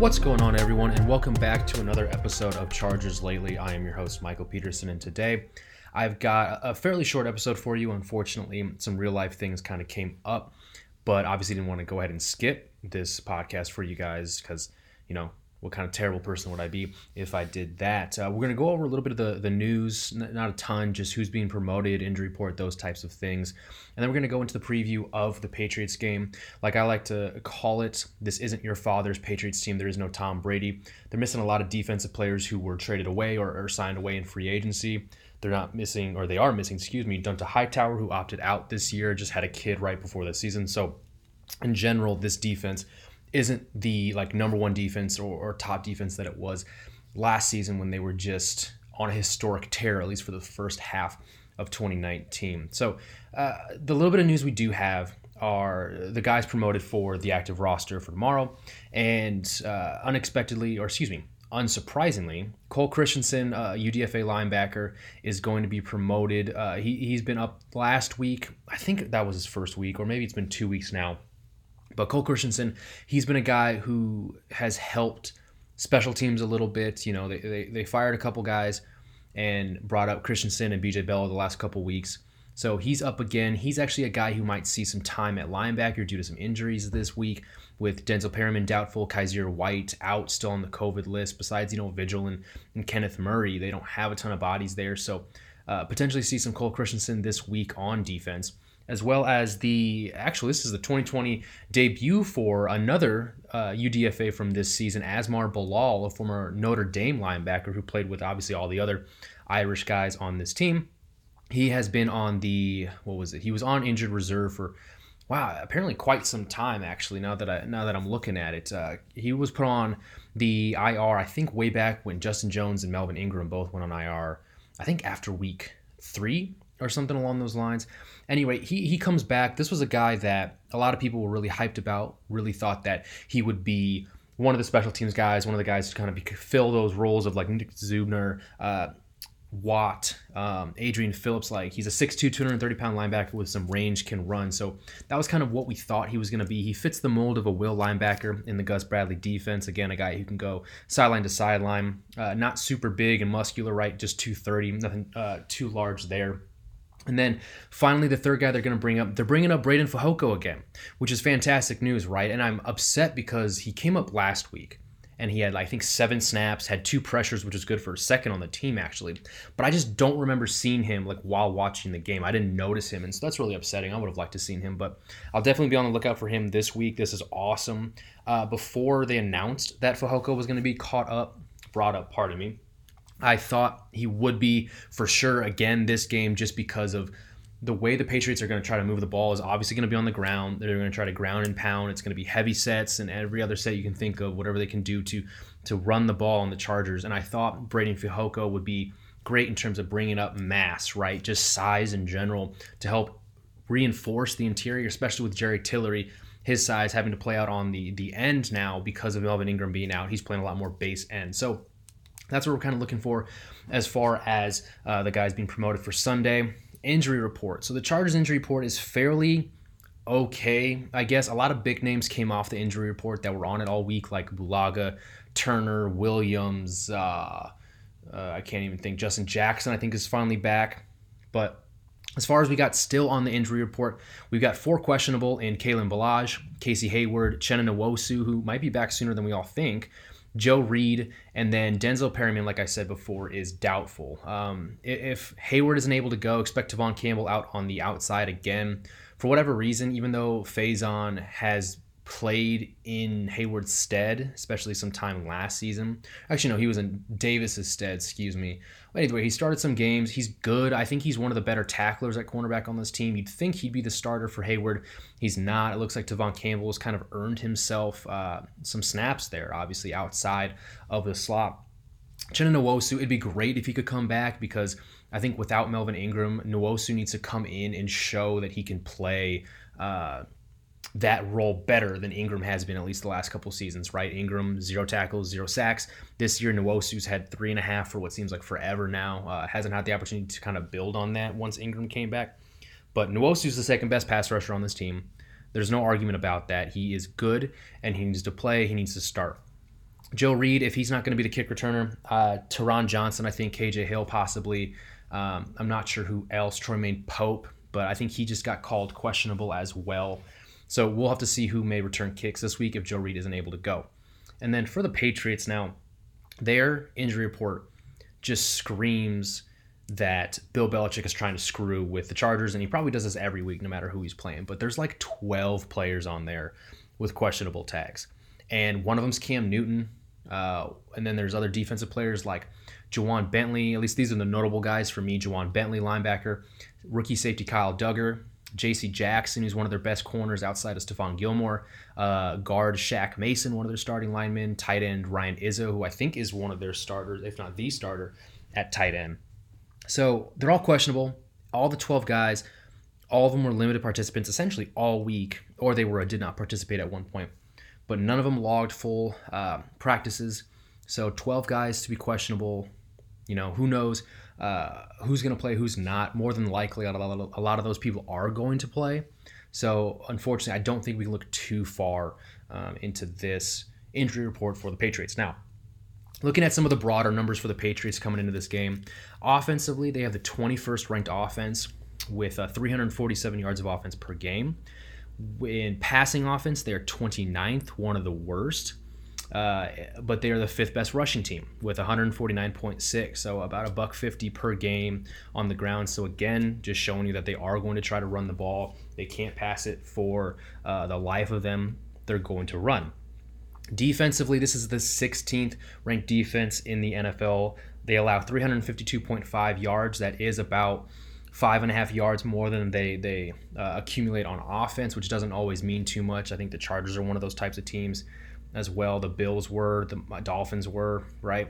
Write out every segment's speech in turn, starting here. What's going on, everyone, and welcome back to another episode of Chargers Lately. I am your host, Michael Peterson, and today I've got a fairly short episode for you. Unfortunately, some real-life things kind of came up, but obviously didn't want to go ahead and skip this podcast for you guys because, you know, what kind of terrible person would I be if I did that? We're going to go over a little bit of the news, not a ton, just who's being promoted, injury report, those types of things. And then we're going to go into the preview of the Patriots game. Like I like to call it, this isn't your father's Patriots team. There is no Tom Brady. They're missing a lot of defensive players who were traded away or signed away in free agency. They are missing, Dunta Hightower, who opted out this year, just had a kid right before the season. So in general, this defense isn't the like number one defense or top defense that it was last season when they were just on a historic tear, at least for the first half of 2019. So the little bit of news we do have are the guys promoted for the active roster for tomorrow. And unsurprisingly, Cole Christensen, UDFA linebacker, is going to be promoted. He's been up last week. I think that was his first week, or maybe it's been 2 weeks now. But Cole Christensen, he's been a guy who has helped special teams a little bit. You know, they fired a couple guys and brought up Christensen and BJ Bell the last couple weeks. So he's up again. He's actually a guy who might see some time at linebacker due to some injuries this week with Denzel Perriman doubtful, Kaiser White out, still on the COVID list. Besides, you know, Vigil and Kenneth Murray, they don't have a ton of bodies there. So potentially see some Cole Christensen this week on defense. As well as this is the 2020 debut for another UDFA from this season, Asmar Bilal, a former Notre Dame linebacker who played with obviously all the other Irish guys on this team. He has been on he was on injured reserve for, apparently quite some time, actually, now that I'm looking at it. He was put on the IR, I think way back when Justin Jones and Melvin Ingram both went on IR, I think after week 3 or something along those lines. Anyway, he comes back. This was a guy that a lot of people were really hyped about, really thought that he would be one of the special teams guys, one of the guys to kind of fill those roles of like Nick Zubner, Watt, Adrian Phillips. Like, he's a 6'2", 230-pound linebacker with some range, can run. So that was kind of what we thought he was going to be. He fits the mold of a will linebacker in the Gus Bradley defense. Again, a guy who can go sideline to sideline. Not super big and muscular, right? Just 230, nothing too large there. And then finally, the third guy they're bringing up Braden Fajoco again, which is fantastic news, right? And I'm upset because he came up last week and he had, I think, 7 snaps, had 2 pressures, which is good for a second on the team, actually. But I just don't remember seeing him like while watching the game. I didn't notice him, and so that's really upsetting. I would have liked to have seen him, but I'll definitely be on the lookout for him this week. This is awesome. Before they announced that Fajoco was going to be brought up, pardon me, I thought he would be for sure again this game, just because of the way the Patriots are going to try to move the ball is obviously going to be on the ground. They're going to try to ground and pound. It's going to be heavy sets and every other set you can think of, whatever they can do to run the ball on the Chargers. And I thought Braden Fajoco would be great in terms of bringing up mass, right? Just size in general to help reinforce the interior, especially with Jerry Tillery, his size having to play out on the end now because of Melvin Ingram being out. He's playing a lot more base end. So that's what we're kind of looking for as far as the guys being promoted for Sunday. Injury report. So the Chargers injury report is fairly okay, I guess. A lot of big names came off the injury report that were on it all week, like Bulaga, Turner, Williams, I can't even think, Justin Jackson, I think, is finally back. But as far as we got still on the injury report, we've got 4 questionable in Kalen Ballage, Casey Hayward, Chenna Nwosu, who might be back sooner than we all think, Joe Reed, and then Denzel Perriman, like I said before, is doubtful. If Hayward isn't able to go, expect Tavon Campbell out on the outside again. For whatever reason, even though Faison has played in Hayward's stead, especially sometime last season. Actually, no, he was in Davis's stead, excuse me. Anyway, he started some games. He's good. I think he's one of the better tacklers at cornerback on this team. You'd think he'd be the starter for Hayward. He's not. It looks like Tavon Campbell has kind of earned himself some snaps there, obviously, outside of the slot. Chenna Nwosu, it'd be great if he could come back, because I think without Melvin Ingram, Nwosu needs to come in and show that he can play that role better than Ingram has been, at least the last couple seasons, right? Ingram, 0 tackles, 0 sacks. This year, Nwosu's had 3.5 for what seems like forever now. Hasn't had the opportunity to kind of build on that once Ingram came back. But Nwosu's the second best pass rusher on this team. There's no argument about that. He is good, and he needs to play. He needs to start. Joe Reed, if he's not going to be the kick returner, Teron Johnson, I think, KJ Hill possibly. I'm not sure who else, Troymaine Pope, but I think he just got called questionable as well. So we'll have to see who may return kicks this week if Joe Reed isn't able to go. And then for the Patriots now, their injury report just screams that Bill Belichick is trying to screw with the Chargers, and he probably does this every week no matter who he's playing. But there's like 12 players on there with questionable tags. And one of them's Cam Newton. And then there's other defensive players like Juwan Bentley. At least these are the notable guys for me. Juwan Bentley, linebacker. Rookie safety Kyle Duggar. J.C. Jackson, who's one of their best corners outside of Stephon Gilmore, guard Shaq Mason, one of their starting linemen, tight end Ryan Izzo, who I think is one of their starters, if not the starter, at tight end. So they're all questionable. All the 12 guys, all of them were limited participants essentially all week, or they did not participate at one point. But none of them logged full practices. So 12 guys to be questionable. You know, who knows who's going to play, who's not. More than likely, a lot of those people are going to play. So, unfortunately, I don't think we can look too far into this injury report for the Patriots. Now, looking at some of the broader numbers for the Patriots coming into this game, offensively, they have the 21st ranked offense with 347 yards of offense per game. In passing offense, they are 29th, one of the worst. But they are the 5th best rushing team with 149.6, so about $150 per game on the ground. So again, just showing you that they are going to try to run the ball. They can't pass it for the life of them. They're going to run. Defensively, this is the 16th ranked defense in the NFL. They allow 352.5 yards. That is about 5.5 yards more than they accumulate on offense, which doesn't always mean too much. I think the Chargers are one of those types of teams as well. The Bills were, the Dolphins were, right?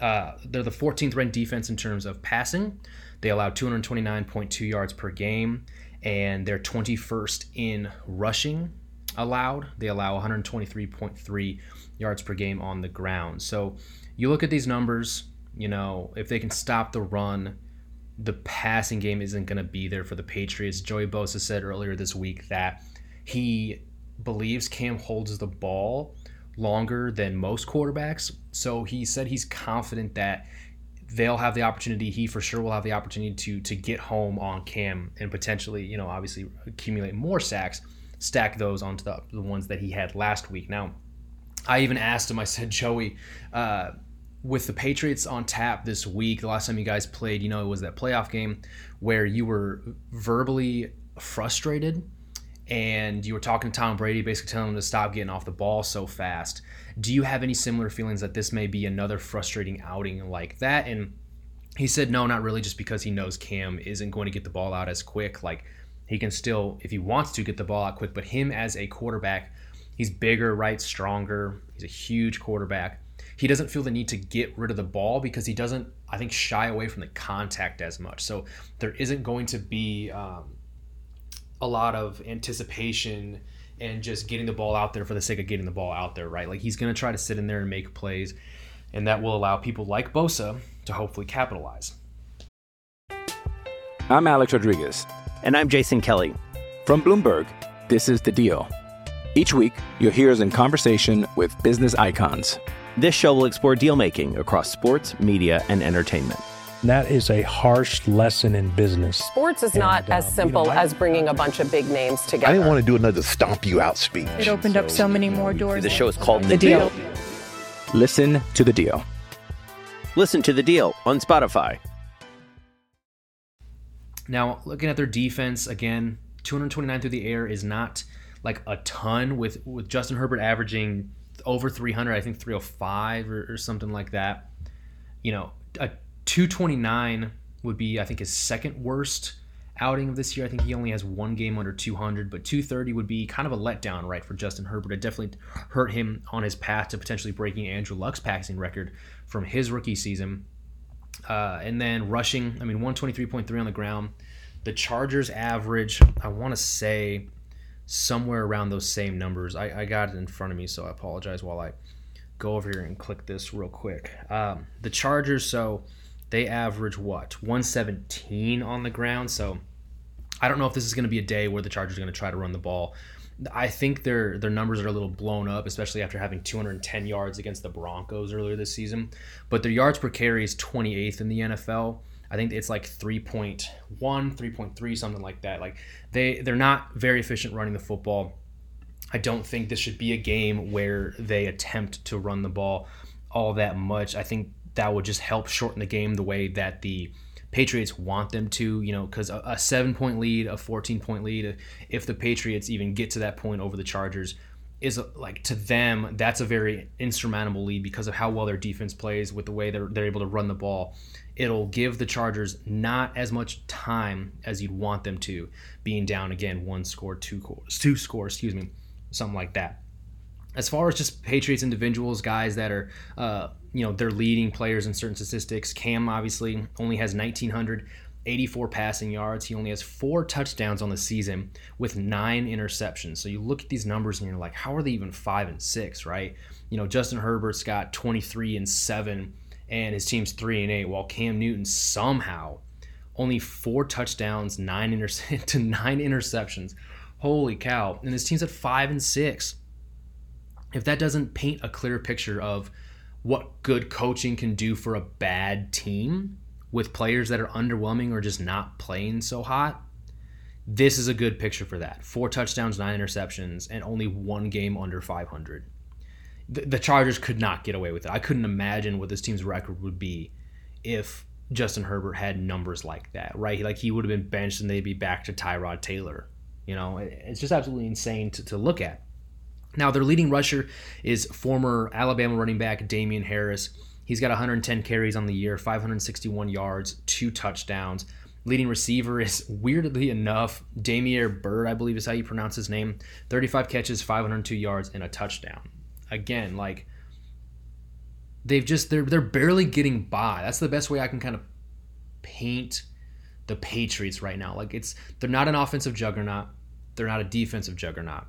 They're the 14th ranked defense in terms of passing. They allow 229.2 yards per game, and they're 21st in rushing allowed. They allow 123.3 yards per game on the ground. So you look at these numbers, you know, if they can stop the run, the passing game isn't going to be there for the Patriots. Joey Bosa said earlier this week that he believes Cam holds the ball longer than most quarterbacks. So he said he's confident that they'll have the opportunity, he for sure will have the opportunity to get home on Cam and potentially, you know, obviously accumulate more sacks, stack those onto the ones that he had last week. Now, I even asked him, I said, Joey, with the Patriots on tap this week, the last time you guys played, you know, it was that playoff game where you were verbally frustrated and you were talking to Tom Brady, basically telling him to stop getting off the ball so fast. Do you have any similar feelings that this may be another frustrating outing like that? And he said, no, not really, just because he knows Cam isn't going to get the ball out as quick. Like, he can still, if he wants to, get the ball out quick, but him as a quarterback, he's bigger, right, stronger. He's a huge quarterback. He doesn't feel the need to get rid of the ball because he doesn't, I think, shy away from the contact as much. So there isn't going to be a lot of anticipation and just getting the ball out there for the sake of getting the ball out there, right? Like, he's going to try to sit in there and make plays, and that will allow people like Bosa to hopefully capitalize. I'm Alex Rodriguez. And I'm Jason Kelly. From Bloomberg, this is The Deal. Each week, you'll hear us in conversation with business icons. This show will explore deal-making across sports, media, and entertainment. That is a harsh lesson in business. Sports is not as simple as bringing a bunch of big names together. I didn't want to do another stomp you out speech. It opened up so many more doors. The show is called The Deal. Listen to The Deal. Listen to The Deal on Spotify. Now, looking at their defense, again, 229 through the air is not like a ton, with Justin Herbert averaging over 300, I think 305 or something like that. You know, a 229 would be, I think, his second worst outing of this year. I think he only has one game under 200, but 230 would be kind of a letdown, right, for Justin Herbert. It definitely hurt him on his path to potentially breaking Andrew Luck's passing record from his rookie season. And then rushing, I mean, 123.3 on the ground. The Chargers average, I want to say, somewhere around those same numbers. I got it in front of me, so I apologize while I go over here and click this real quick. The Chargers, so they average what? 117 on the ground. So I don't know if this is going to be a day where the Chargers are going to try to run the ball. I think their numbers are a little blown up, especially after having 210 yards against the Broncos earlier this season. But their yards per carry is 28th in the NFL. I think it's like 3.1, 3.3, something like that. Like, they're not very efficient running the football. I don't think this should be a game where they attempt to run the ball all that much. I think that would just help shorten the game the way that the Patriots want them to, you know, because a 7-point lead, a 14-point lead, if the Patriots even get to that point over the Chargers, is like, to them, that's a very insurmountable lead because of how well their defense plays with the way they're able to run the ball. It'll give the Chargers not as much time as you'd want them to, being down, again, two scores, something like that. As far as just Patriots individuals, guys that are, you know, they're leading players in certain statistics. Cam obviously only has 1,984 passing yards. He only has 4 touchdowns on the season with 9 interceptions. So you look at these numbers and you're like, how are they even 5 and 6, right? You know, Justin Herbert's got 23 and 7, and his team's 3 and 8, while Cam Newton somehow only 4 touchdowns, 9 interceptions. Holy cow. And his team's at 5 and 6. If that doesn't paint a clear picture of what good coaching can do for a bad team with players that are underwhelming or just not playing so hot, this is a good picture for that. 4 touchdowns, 9 interceptions, and only 1 game under 500. The Chargers could not get away with it. I couldn't imagine what this team's record would be if Justin Herbert had numbers like that, right? Like, he would have been benched and they'd be back to Tyrod Taylor. You know, it's just absolutely insane to look at. Now, their leading rusher is former Alabama running back Damian Harris. He's got 110 carries on the year, 561 yards, 2 touchdowns. Leading receiver is, weirdly enough, Damiere Byrd, I believe is how you pronounce his name. 35 catches, 502 yards, and a touchdown. Again, like, they're barely getting by. That's the best way I can kind of paint the Patriots right now. Like, they're not an offensive juggernaut. They're not a defensive juggernaut.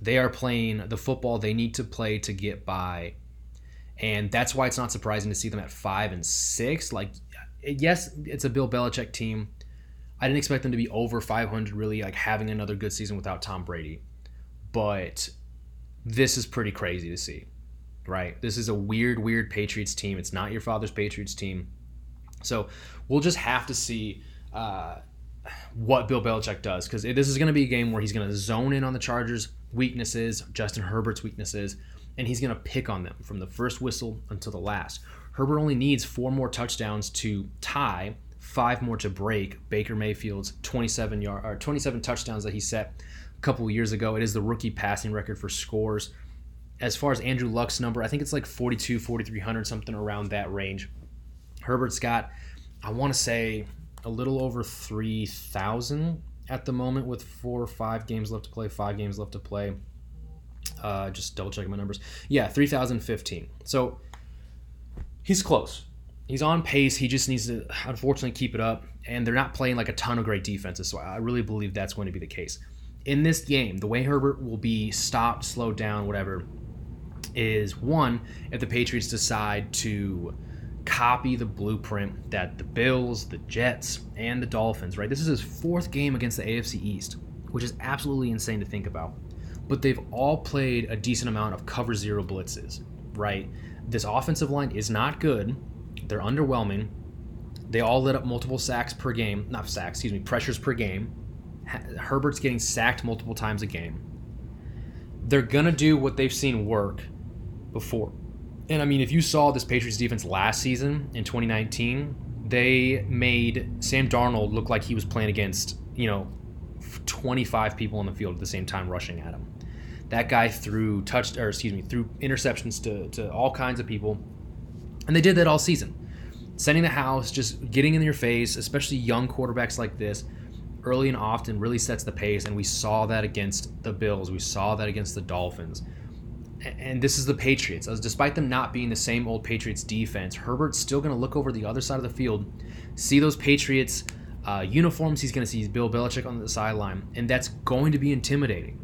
They are playing the football they need to play to get by. And that's why it's not surprising to see them at 5 and 6. Like, yes, it's a Bill Belichick team. I didn't expect them to be over 500, really, like, having another good season without Tom Brady. But this is pretty crazy to see, right? This is a weird Patriots team. It's not your father's Patriots team. So we'll just have to see what Bill Belichick does, because this is going to be a game where he's going to zone in on the Chargers' weaknesses, Justin Herbert's weaknesses, and he's going to pick on them from the first whistle until the last. Herbert only needs 4 more touchdowns to tie, 5 more to break Baker Mayfield's 27 touchdowns that he set a couple of years ago. It is the rookie passing record for scores. As far as Andrew Luck's number, I think it's like 42, 4,300, something around that range. Herbert's got, I want to say, a little over 3,000 at the moment with 4 or 5 games left to play, 5 games left to play. Just double checking my numbers. Yeah, 3,015. So he's close. He's on pace. He just needs to, unfortunately, keep it up. And they're not playing like a ton of great defenses, so I really believe that's going to be the case. In this game, the way Herbert will be stopped, slowed down, whatever, is one, if the Patriots decide to copy the blueprint that the Bills, the Jets, and the Dolphins, right? This is his 4th game against the AFC East, which is absolutely insane to think about. But they've all played a decent amount of cover zero blitzes, right? This offensive line is not good. They're underwhelming. They all let up multiple sacks per game. Pressures per game. Herbert's getting sacked multiple times a game. They're going to do what they've seen work before. And, I mean, if you saw this Patriots defense last season in 2019, they made Sam Darnold look like he was playing against, 25 people on the field at the same time rushing at him. That guy threw interceptions to all kinds of people. And they did that all season. Sending the house, just getting in your face, especially young quarterbacks like this, early and often really sets the pace. And we saw that against the Bills. We saw that against the Dolphins. And this is the Patriots. Despite them not being the same old Patriots defense, Herbert's still going to look over the other side of the field, see those Patriots uniforms. He's going to see Bill Belichick on the sideline, and that's going to be intimidating.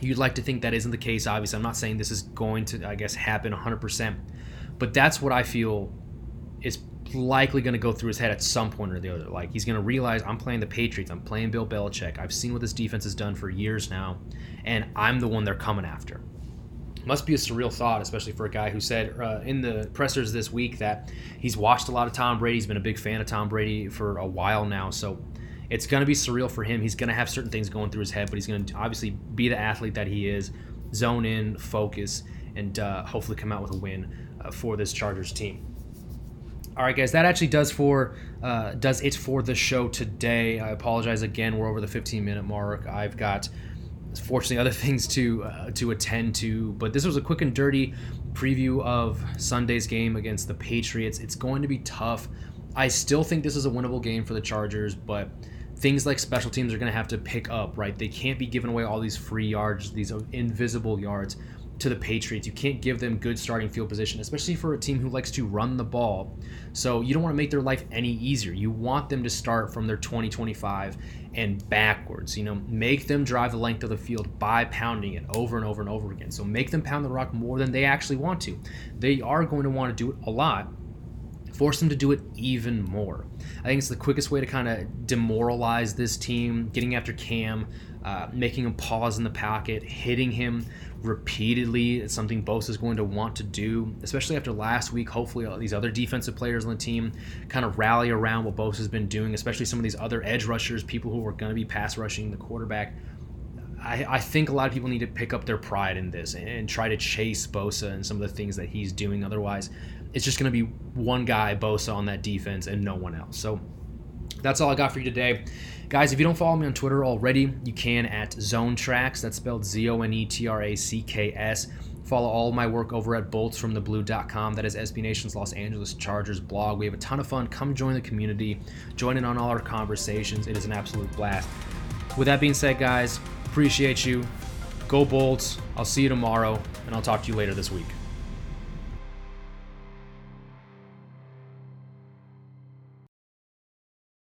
You'd like to think that isn't the case, obviously. I'm not saying this is going to, happen 100%, but that's what I feel is likely going to go through his head at some point or the other. Like, he's going to realize, I'm playing the Patriots. I'm playing Bill Belichick. I've seen what this defense has done for years now, and I'm the one they're coming after. Must be a surreal thought, especially for a guy who said in the pressers this week that he's watched a lot of Tom Brady. He's been a big fan of Tom Brady for a while now, so it's going to be surreal for him. He's going to have certain things going through his head, but he's going to obviously be the athlete that he is, zone in, focus, and hopefully come out with a win for this Chargers team. All right, guys, that actually does it for the show today. I apologize again. We're over the 15-minute mark. I've got, fortunately, other things to attend to, but this was a quick and dirty preview of Sunday's game against the Patriots. It's going to be tough. I still think this is a winnable game for the Chargers, but things like special teams are going to have to pick up, right? They can't be giving away all these free yards, these invisible yards to the Patriots. You can't give them good starting field position, especially for a team who likes to run the ball. So you don't want to make their life any easier. You want them to start from their 20, 25 and backwards, make them drive the length of the field by pounding it over and over and over again. So make them pound the rock more than they actually want to. They are going to want to do it a lot. Force them to do it even more. I think it's the quickest way to kind of demoralize this team, getting after Cam, making him pause in the pocket, hitting him repeatedly. It's something Bosa's going to want to do, especially after last week. Hopefully all these other defensive players on the team kind of rally around what Bosa's been doing, especially some of these other edge rushers, people who are going to be pass rushing the quarterback. I think a lot of people need to pick up their pride in this and try to chase Bosa and some of the things that he's doing. Otherwise, it's just going to be one guy, Bosa, on that defense and no one else. So that's all I got for you today. Guys, if you don't follow me on Twitter already, you can at Zone Tracks. That's spelled ZONETRACKS. Follow all my work over at boltsfromtheblue.com. That is SB Nation's Los Angeles Chargers blog. We have a ton of fun. Come join the community. Join in on all our conversations. It is an absolute blast. With that being said, guys, appreciate you. Go Bolts. I'll see you tomorrow, and I'll talk to you later this week.